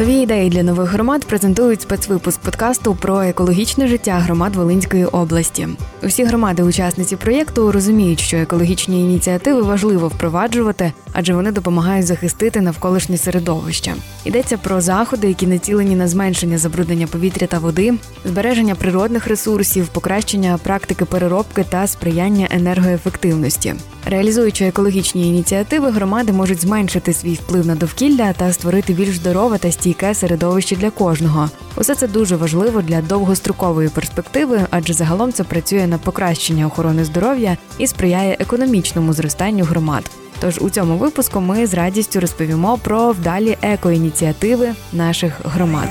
Нові ідеї для нових громад презентують спецвипуск подкасту про екологічне життя громад Волинської області. Усі громади-учасниці проєкту розуміють, що екологічні ініціативи важливо впроваджувати, адже вони допомагають захистити навколишнє середовище. Йдеться про заходи, які націлені на зменшення забруднення повітря та води, збереження природних ресурсів, покращення практики переробки та сприяння енергоефективності. Реалізуючи екологічні ініціативи, громади можуть зменшити свій вплив на довкілля та створити більш здорове та стійке середовище для кожного. Усе це дуже важливо для довгострокової перспективи, адже загалом це працює на покращення охорони здоров'я і сприяє економічному зростанню громад. Тож у цьому випуску ми з радістю розповімо про вдалі екоініціативи наших громад.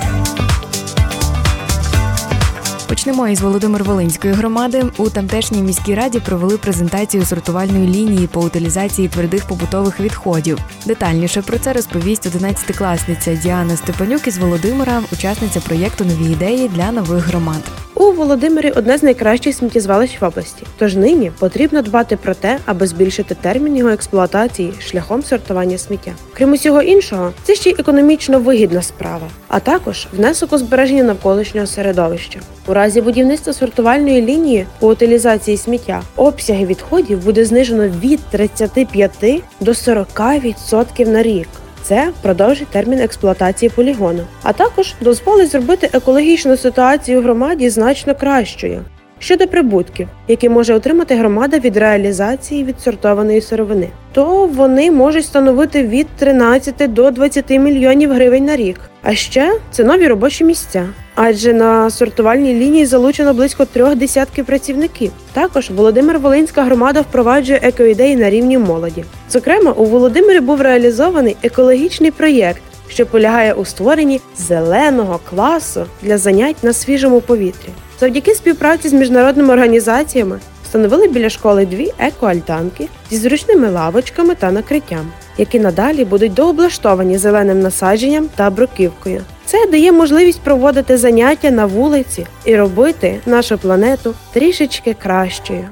Почнемо із Володимир-Волинської громади. У тамтешній міській раді провели презентацію сортувальної лінії по утилізації твердих побутових відходів. Детальніше про це розповість 11-класниця Діана Степанюк із Володимира, учасниця проєкту «Нові ідеї для нових громад». У Володимирі одне з найкращих сміттєзвалищ в області, тож нині потрібно дбати про те, аби збільшити термін його експлуатації шляхом сортування сміття. Крім усього іншого, це ще й економічно вигідна справа, а також внесок у збереження навколишнього середовища. У разі будівництва сортувальної лінії по утилізації сміття обсяги відходів буде знижено від 35 до 40% на рік. Це продовжить термін експлуатації полігону, а також дозволить зробити екологічну ситуацію в громаді значно кращою. Щодо прибутків, які може отримати громада від реалізації відсортованої сировини, то вони можуть становити від 13 до 20 мільйонів гривень на рік. А ще це нові робочі місця, адже на сортувальній лінії залучено близько 30 працівників. Також Володимир-Волинська громада впроваджує екоідеї на рівні молоді. Зокрема, у Володимирі був реалізований екологічний проєкт, що полягає у створенні зеленого класу для занять на свіжому повітрі. Завдяки співпраці з міжнародними організаціями встановили біля школи 2 екоальтанки зі зручними лавочками та накриттям, які надалі будуть дооблаштовані зеленим насадженням та бруківкою. Це дає можливість проводити заняття на вулиці і робити нашу планету трішечки кращою.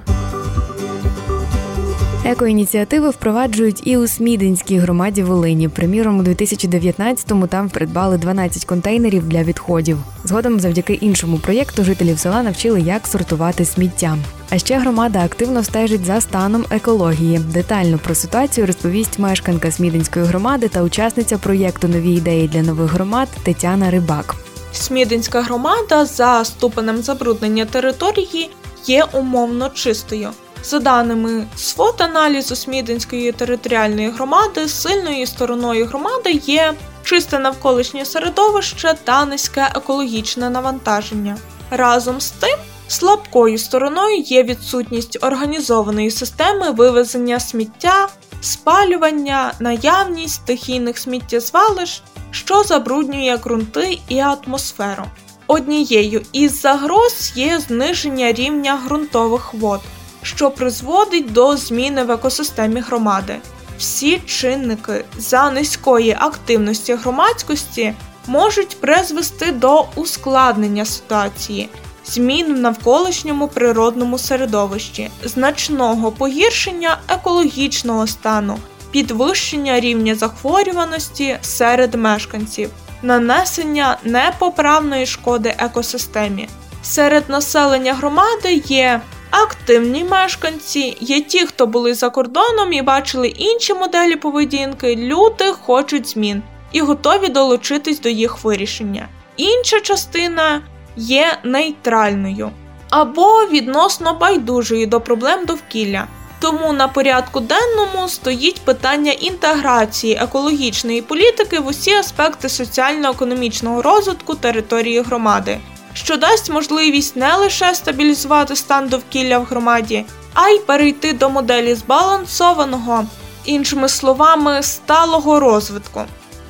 Екоініціативи впроваджують і у Смідинській громаді Волині. Приміром, у 2019-му там придбали 12 контейнерів для відходів. Згодом, завдяки іншому проєкту, жителів села навчили, як сортувати сміття. А ще громада активно стежить за станом екології. Детально про ситуацію розповість мешканка Смідинської громади та учасниця проєкту «Нові ідеї для нових громад» Тетяна Рибак. Смідинська громада за ступенем забруднення території є умовно чистою. За даними SWOT-аналізу Смідинської територіальної громади, сильною стороною громади є чисте навколишнє середовище та низьке екологічне навантаження. Разом з тим, слабкою стороною є відсутність організованої системи вивезення сміття, спалювання, наявність стихійних сміттєзвалищ, що забруднює ґрунти і атмосферу. Однією із загроз є зниження рівня ґрунтових вод, що призводить до зміни в екосистемі громади. Всі чинники за низької активності громадськості можуть призвести до ускладнення ситуації, змін в навколишньому природному середовищі, значного погіршення екологічного стану, підвищення рівня захворюваності серед мешканців, нанесення непоправної шкоди екосистемі. Серед населення громади є активні мешканці, є ті, хто були за кордоном і бачили інші моделі поведінки, люди хочуть змін і готові долучитись до їх вирішення. Інша частина є нейтральною або відносно байдужою до проблем довкілля. Тому на порядку денному стоїть питання інтеграції екологічної політики в усі аспекти соціально-економічного розвитку території громади, що дасть можливість не лише стабілізувати стан довкілля в громаді, а й перейти до моделі збалансованого, іншими словами, сталого розвитку.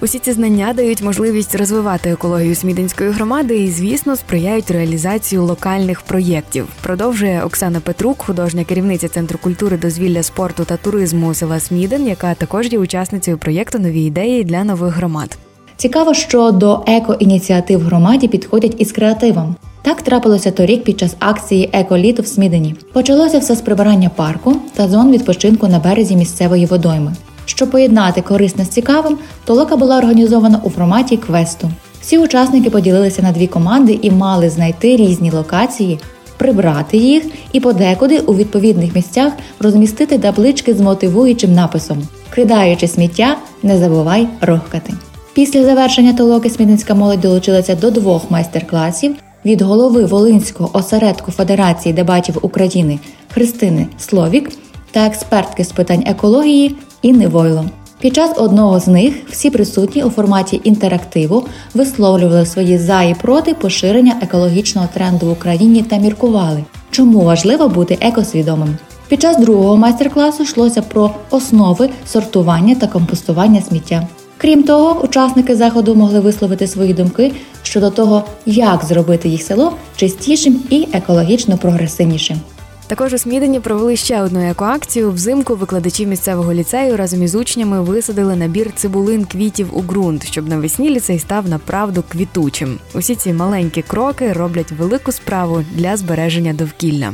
Усі ці знання дають можливість розвивати екологію Смідинської громади і, звісно, сприяють реалізацію локальних проєктів. Продовжує Оксана Петрук, художня керівниця Центру культури, дозвілля, спорту та туризму села Смідин, яка також є учасницею проєкту «Нові ідеї для нових громад». Цікаво, що до екоініціатив громаді підходять із креативом. Так трапилося торік під час акції «Еколіто» в Смідині. Почалося все з прибирання парку та зон відпочинку на березі місцевої водойми. Щоб поєднати корисне з цікавим, толока була організована у форматі квесту. Всі учасники поділилися на дві команди і мали знайти різні локації, прибрати їх і подекуди у відповідних місцях розмістити таблички з мотивуючим написом «Кидаючи сміття, не забувай рохкати». Після завершення толоки смідницька молодь долучилася до двох майстер-класів від голови Волинського осередку Федерації дебатів України Христини Словік та експертки з питань екології Інни Войло. Під час одного з них всі присутні у форматі інтерактиву висловлювали свої за і проти поширення екологічного тренду в Україні та міркували, чому важливо бути екосвідомим. Під час другого майстер-класу йшлося про основи сортування та компостування сміття. Крім того, учасники заходу могли висловити свої думки щодо того, як зробити їх село чистішим і екологічно прогресивнішим. Також у Смідині провели ще одну екоакцію. Взимку викладачі місцевого ліцею разом із учнями висадили набір цибулин квітів у ґрунт, щоб навесні ліцей став направду квітучим. Усі ці маленькі кроки роблять велику справу для збереження довкілля.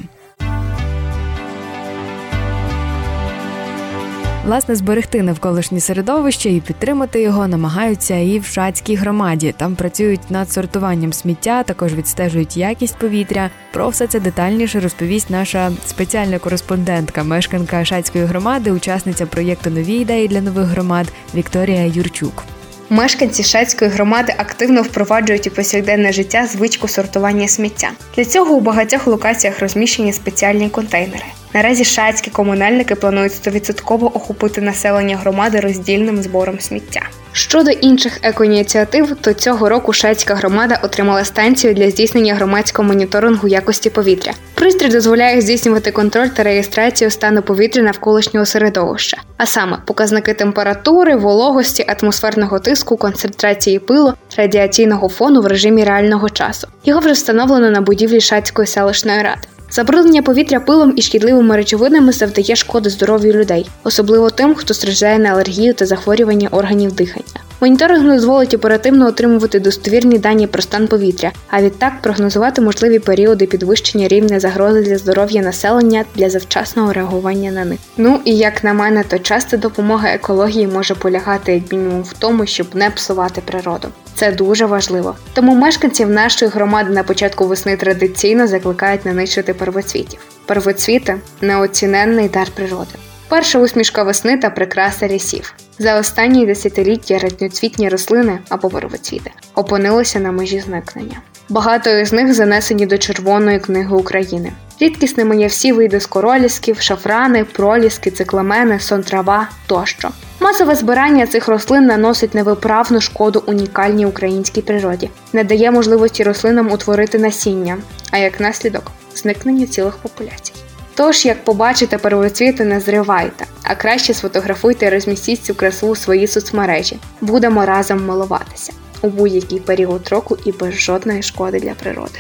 Власне, зберегти навколишнє середовище і підтримати його намагаються і в Шацькій громаді. Там працюють над сортуванням сміття, також відстежують якість повітря. Про все це детальніше розповість наша спеціальна кореспондентка, мешканка Шацької громади, учасниця проєкту «Нові ідеї для нових громад» Вікторія Юрчук. Мешканці Шацької громади активно впроваджують у повсякденне життя звичку сортування сміття. Для цього у багатьох локаціях розміщені спеціальні контейнери. Наразі шацькі комунальники планують 100% охопити населення громади роздільним збором сміття. Щодо інших екоініціатив, то цього року Шацька громада отримала станцію для здійснення громадського моніторингу якості повітря. Пристрій дозволяє здійснювати контроль та реєстрацію стану повітря навколишнього середовища, а саме показники температури, вологості, атмосферного тиску, концентрації пилу, радіаційного фону в режимі реального часу. Його вже встановлено на будівлі Шацької селищної ради. Забруднення повітря пилом і шкідливими речовинами завдає шкоди здоров'ю людей, особливо тим, хто страждає на алергію та захворювання органів дихання. Моніторинг дозволить оперативно отримувати достовірні дані про стан повітря, а відтак прогнозувати можливі періоди підвищення рівня загрози для здоров'я населення для завчасного реагування на них. Ну і як на мене, то часто допомога екології може полягати як мінімум в тому, щоб не псувати природу. Це дуже важливо. Тому мешканців нашої громади на початку весни традиційно закликають не нищити первоцвітів. Первоцвіти – неоціненний дар природи. Перша усмішка весни та прикраса лісів. За останні десятиліття ранньоцвітні рослини, або первоцвіти, опинилися на межі зникнення. Багато із них занесені до Червоної книги України. Рідкісними є всі види скоролісків, шафрани, проліски, цикламени, сонтрава тощо. Масове збирання цих рослин наносить невиправну шкоду унікальній українській природі, не дає можливості рослинам утворити насіння, а як наслідок – зникнення цілих популяцій. Тож, як побачите первоцвіти, не зривайте, а краще сфотографуйте і розмістіть цю красу у свої соцмережі. Будемо разом милуватися. У будь-який період року і без жодної шкоди для природи.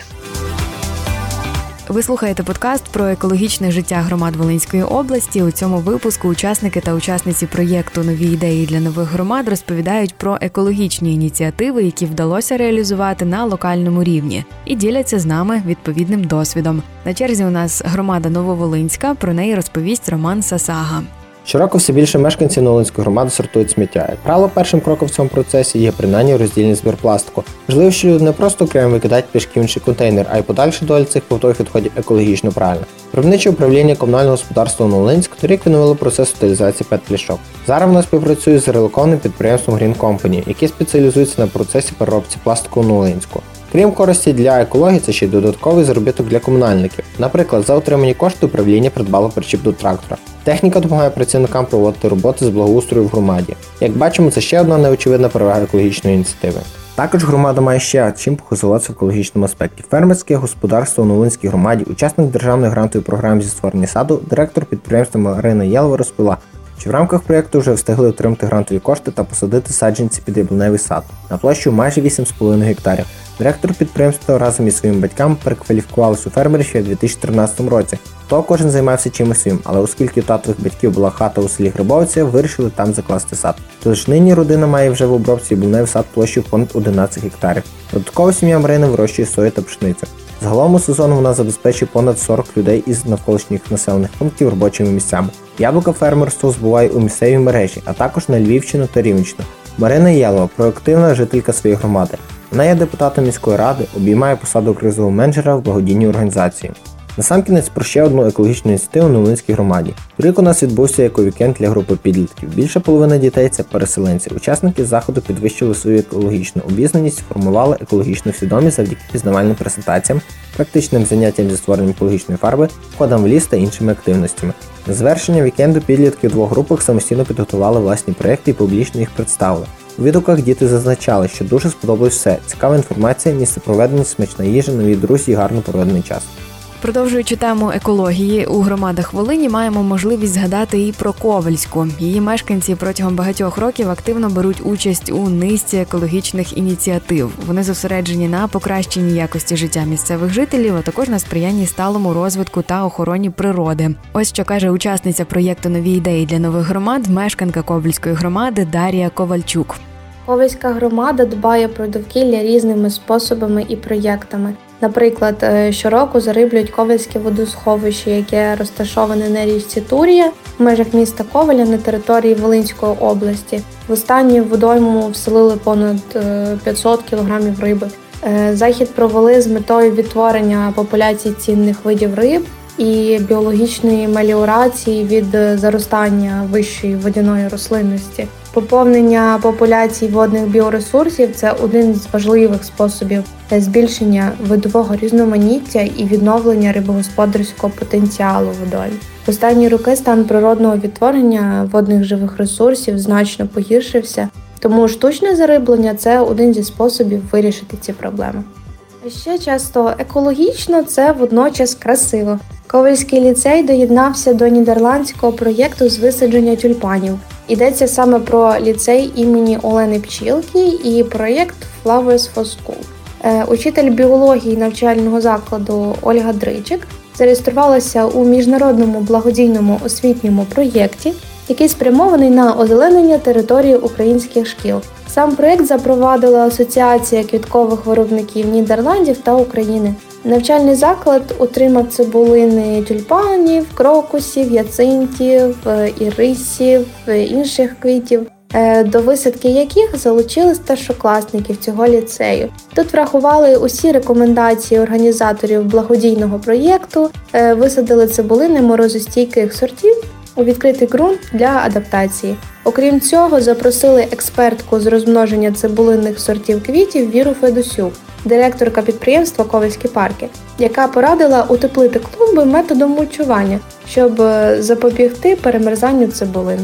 Ви слухаєте подкаст про екологічне життя громад Волинської області. У цьому випуску учасники та учасниці проєкту «Нові ідеї для нових громад» розповідають про екологічні ініціативи, які вдалося реалізувати на локальному рівні, і діляться з нами відповідним досвідом. На черзі у нас громада Нововолинська, про неї розповість Роман Сасага. Щороку все більше мешканців Нововолинської громади сортують сміття. Як правило, першим кроком в цьому процесі є принаймні роздільний збір пластику. Важливо, що люди не просто окремо викидають пляшки в інший контейнер, а й подальша доля цих повторних відходів екологічно правильна. Виробниче управління комунального господарства Нововолинськ торік відновило процес утилізації ПЕТ-пляшок. Зараз воно співпрацює з релокованим підприємством Green Company, яке спеціалізується на процесі переробки пластику у Нововолинську. Крім користі для екології, це ще й додатковий заробіток для комунальників. Наприклад, за отримані кошти управління придбало причіп до трактора. Техніка допомагає працівникам проводити роботи з благоустрою в громаді. Як бачимо, це ще одна неочевидна перевага екологічної ініціативи. Також громада має ще чим похизуватися в екологічному аспекті. Фермерське господарство у Нововолинській громаді, учасник державної грантової програми зі створення саду, директор підприємства Марина Ялова розповіла, що в рамках проєкту вже встигли отримати грантові кошти та посадити саджанці під яблуневий сад на площу майже 8,5 гектарів. Директор підприємства разом із своїм батьками перекваліфікувалися у фермерів ще в 2013 році. То кожен займався чимось своїм, але оскільки у татових батьків була хата у селі Грибовці, вирішили там закласти сад. Тож нині родина має вже в обробці яблуневий сад площею понад 11 гектарів. Додатково сім'я Марини вирощує сою та пшеницю. Загалом у сезон вона забезпечує понад 40 людей із навколишніх населених пунктів робочими місцями. Яблука фермерство збуває у місцевій мережі, а також на Львівщину та Рівненщину. Марина Ялова – проактивна жителька своєї громади. Вона є депутатом міської ради, обіймає посаду кризового менеджера в благодійній організації. Насамкінець про ще одну екологічну ініціативу на Волинській громаді. Торік у нас відбувся ековікенд для групи підлітків. Більша половина дітей – це переселенці. Учасники заходу підвищили свою екологічну обізнаність, формували екологічну свідомість завдяки пізнавальним презентаціям, практичним заняттям зі створенням екологічної фарби, ходам в ліс та іншими активностями. На завершення вікенду підлітки в двох групах самостійно підготували власні проєкти і публічно їх представили. У відгуках діти зазначали, що дуже сподобалось все – цікава інформація, місце проведення, смачна їжа, нові друзі і гарно проведений час. Продовжуючи тему екології, у громадах Волині маємо можливість згадати і про Ковельську. Її мешканці протягом багатьох років активно беруть участь у низці екологічних ініціатив. Вони зосереджені на покращенні якості життя місцевих жителів, а також на сприянні сталому розвитку та охороні природи. Ось що каже учасниця проєкту «Нові ідеї для нових громад», мешканка Ковельської громади Дарія Ковальчук. Ковальська громада дбає про довкілля різними способами і проєктами. Наприклад, щороку зариблюють Ковельське водосховище, яке розташоване на річці Турія в межах міста Ковеля на території Волинської області. Востаннє в водойму вселили понад 500 кг риби. Захід провели з метою відтворення популяцій цінних видів риб і біологічної меліорації від заростання вищої водяної рослинності. Поповнення популяцій водних біоресурсів – це один з важливих способів збільшення видового різноманіття і відновлення рибогосподарського потенціалу водойм. В останні роки стан природного відтворення водних живих ресурсів значно погіршився, тому штучне зариблення – це один зі способів вирішити ці проблеми. Ще часто екологічно – це водночас красиво. Ковельський ліцей доєднався до нідерландського проєкту з висадження тюльпанів. Йдеться саме про ліцей імені Олени Пчілки і проєкт Flowers for School. Учитель біології навчального закладу Ольга Дричик зареєструвалася у міжнародному благодійному освітньому проєкті, який спрямований на озеленення території українських шкіл. Сам проєкт запровадила Асоціація квіткових виробників Нідерландів та України. Навчальний заклад отримав цибулини тюльпанів, крокусів, яцинтів, ірисів, інших квітів, до висадки яких залучили старшокласників цього ліцею. Тут врахували усі рекомендації організаторів благодійного проєкту, висадили цибулини морозостійких сортів у відкритий ґрунт для адаптації. Окрім цього, запросили експертку з розмноження цибулинних сортів квітів Віру Федусюк, директорка підприємства «Ковальські парки», яка порадила утеплити клумби методом мульчування, щоб запобігти перемерзанню цибулин.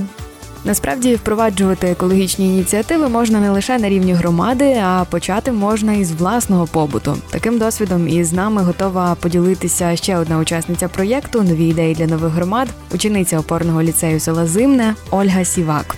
Насправді, впроваджувати екологічні ініціативи можна не лише на рівні громади, а почати можна із власного побуту. Таким досвідом із нами готова поділитися ще одна учасниця проєкту «Нові ідеї для нових громад», учениця опорного ліцею села Зимне Ольга Сівак.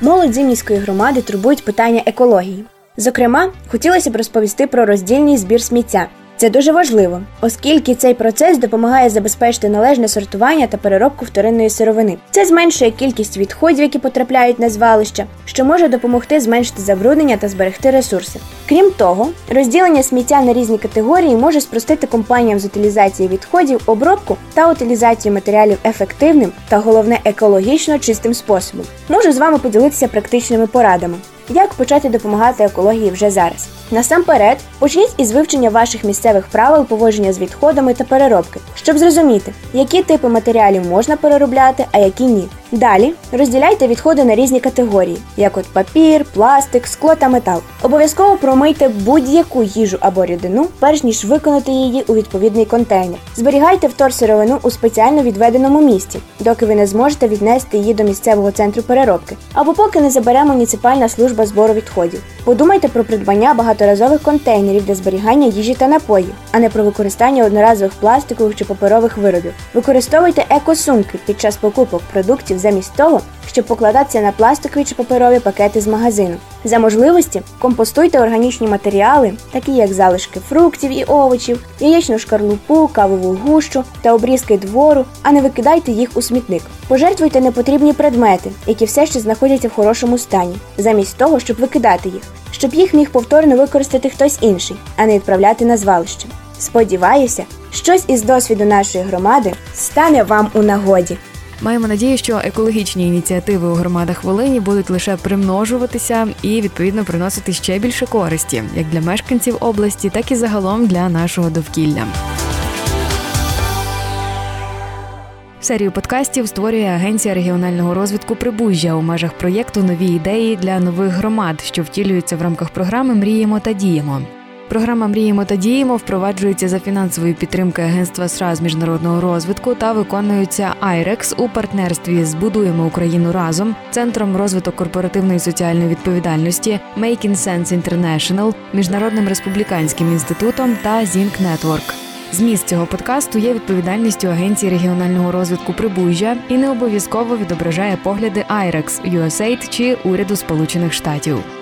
Молодь Зимнівської громади турбують питання екології. Зокрема, хотілося б розповісти про роздільний збір сміття. Це дуже важливо, оскільки цей процес допомагає забезпечити належне сортування та переробку вторинної сировини. Це зменшує кількість відходів, які потрапляють на звалища, що може допомогти зменшити забруднення та зберегти ресурси. Крім того, розділення сміття на різні категорії може спростити компаніям з утилізації відходів обробку та утилізацію матеріалів ефективним та, головне, екологічно чистим способом. Можу з вами поділитися практичними порадами. Як почати допомагати екології вже зараз? Насамперед, почніть із вивчення ваших місцевих правил поводження з відходами та переробки, щоб зрозуміти, які типи матеріалів можна переробляти, а які ні. Далі розділяйте відходи на різні категорії, як от папір, пластик, скло та метал. Обов'язково промийте будь-яку їжу або рідину, перш ніж викинути її у відповідний контейнер. Зберігайте вторсировину у спеціально відведеному місці, доки ви не зможете віднести її до місцевого центру переробки, або поки не забере муніципальна служба збору відходів. Подумайте про придбання багаторазових контейнерів для зберігання їжі та напоїв, а не про використання одноразових пластикових чи паперових виробів. Використовуйте екосумки під час покупок продуктів замість того, щоб покладатися на пластикові чи паперові пакети з магазину. За можливості компостуйте органічні матеріали, такі як залишки фруктів і овочів, яєчну шкарлупу, кавову гущу та обрізки двору, а не викидайте їх у смітник. Пожертвуйте непотрібні предмети, які все ще знаходяться в хорошому стані, замість того, щоб викидати їх, щоб їх міг повторно використати хтось інший, а не відправляти на звалище. Сподіваюся, щось із досвіду нашої громади стане вам у нагоді. Маємо надію, що екологічні ініціативи у громадах Волині будуть лише примножуватися і, відповідно, приносити ще більше користі, як для мешканців області, так і загалом для нашого довкілля. Серію подкастів створює Агенція регіонального розвитку Прибужжя у межах проєкту «Нові ідеї для нових громад», що втілюються в рамках програми «Мріємо та діємо». Програма «Мріємо та діємо» впроваджується за фінансової підтримки Агентства США з міжнародного розвитку та виконується Айрекс у партнерстві з «Будуємо Україну разом», Центром розвиток корпоративної соціальної відповідальності, Making Sense International, Міжнародним республіканським інститутом та Zinc Network. Зміст цього подкасту є відповідальністю Агенції регіонального розвитку Прибужжя і не обов'язково відображає погляди Айрекс, USAID чи Уряду Сполучених Штатів.